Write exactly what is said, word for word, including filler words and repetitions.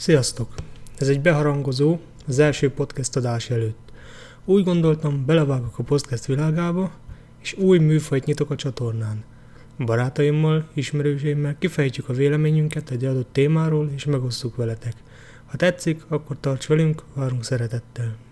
Sziasztok! Ez egy beharangozó az első podcast adás előtt. Úgy gondoltam, belevágok a podcast világába, és új műfajt nyitok a csatornán. Barátaimmal, ismerőseimmel kifejtjük a véleményünket egy adott témáról, és megosszuk veletek. Ha tetszik, akkor tarts velünk, várunk szeretettel!